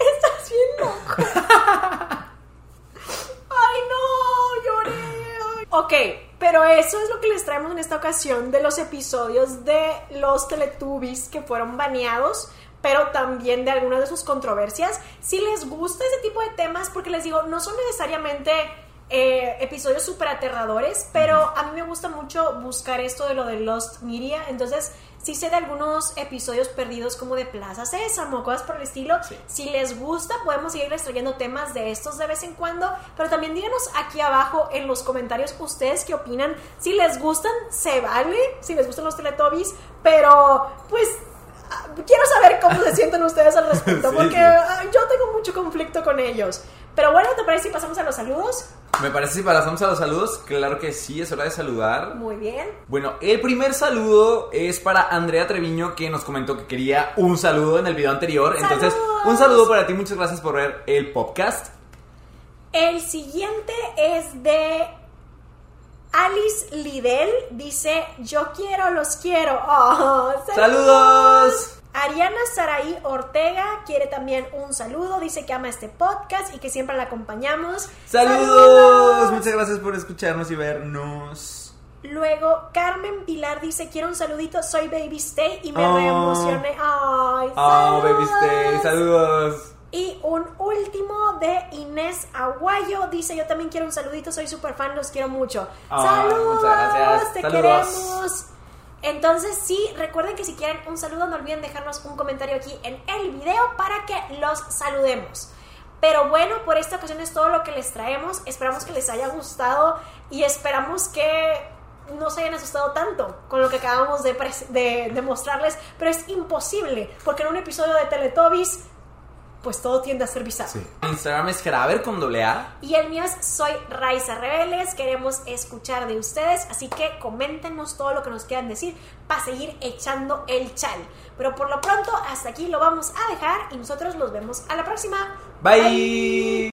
Estás bien loco. ¡Ay, no! Lloré. Ok, pero eso es lo que les traemos en esta ocasión de los episodios de los Teletubbies que fueron baneados pero también de algunas de sus controversias. Si les gusta ese tipo de temas, porque les digo, no son necesariamente eh, episodios súper aterradores, pero a mí me gusta mucho buscar esto de lo de Lost Media, entonces sí sé de algunos episodios perdidos como de Plaza Sésamo, cosas por el estilo. Sí. Si les gusta, podemos seguirles trayendo temas de estos de vez en cuando, pero también díganos aquí abajo en los comentarios ustedes qué opinan. Si les gustan, se vale, si les gustan los Teletubbies, pero pues quiero saber cómo se sienten ustedes al respecto, porque sí, sí. yo tengo mucho conflicto con ellos. Pero bueno, ¿te parece si pasamos a los saludos? Me parece si pasamos a los saludos, claro que sí, es hora de saludar. Muy bien. Bueno, el primer saludo es para Andrea Treviño, que nos comentó que quería un saludo en el video anterior. ¡Saludos! Entonces, un saludo para ti, muchas gracias por ver el podcast. El siguiente es de Alice Lidel, dice, yo quiero, los quiero. Oh, ¡saludos! ¡Saludos! Ariana Saraí Ortega quiere también un saludo, dice que ama este podcast y que siempre la acompañamos. ¡Saludos! ¡Saludos! Muchas gracias por escucharnos y vernos. Luego Carmen Pilar dice, quiero un saludito, soy Baby Stay y me oh. reemocioné. ¡Ay, oh, Baby Stay! ¡Saludos! Y un último de Inés Aguayo, dice, yo también quiero un saludito, soy super fan, los quiero mucho. Oh, ¡saludos! Muchas gracias. ¡Te saludos. Queremos! Entonces sí, recuerden que si quieren un saludo no olviden dejarnos un comentario aquí en el video para que los saludemos. Pero bueno, por esta ocasión es todo lo que les traemos. Esperamos que les haya gustado y esperamos que no se hayan asustado tanto con lo que acabamos de, pre- de, de mostrarles. Pero es imposible, porque en un episodio de Teletubbies pues todo tiende a ser bizarro. Sí. Instagram es Graver con doble A. Y el mío es Soy Raiza Rebeles. Queremos escuchar de ustedes, así que coméntenos todo lo que nos quieran decir para seguir echando el chal. Pero por lo pronto, hasta aquí lo vamos a dejar y nosotros los vemos a la próxima. Bye. Bye.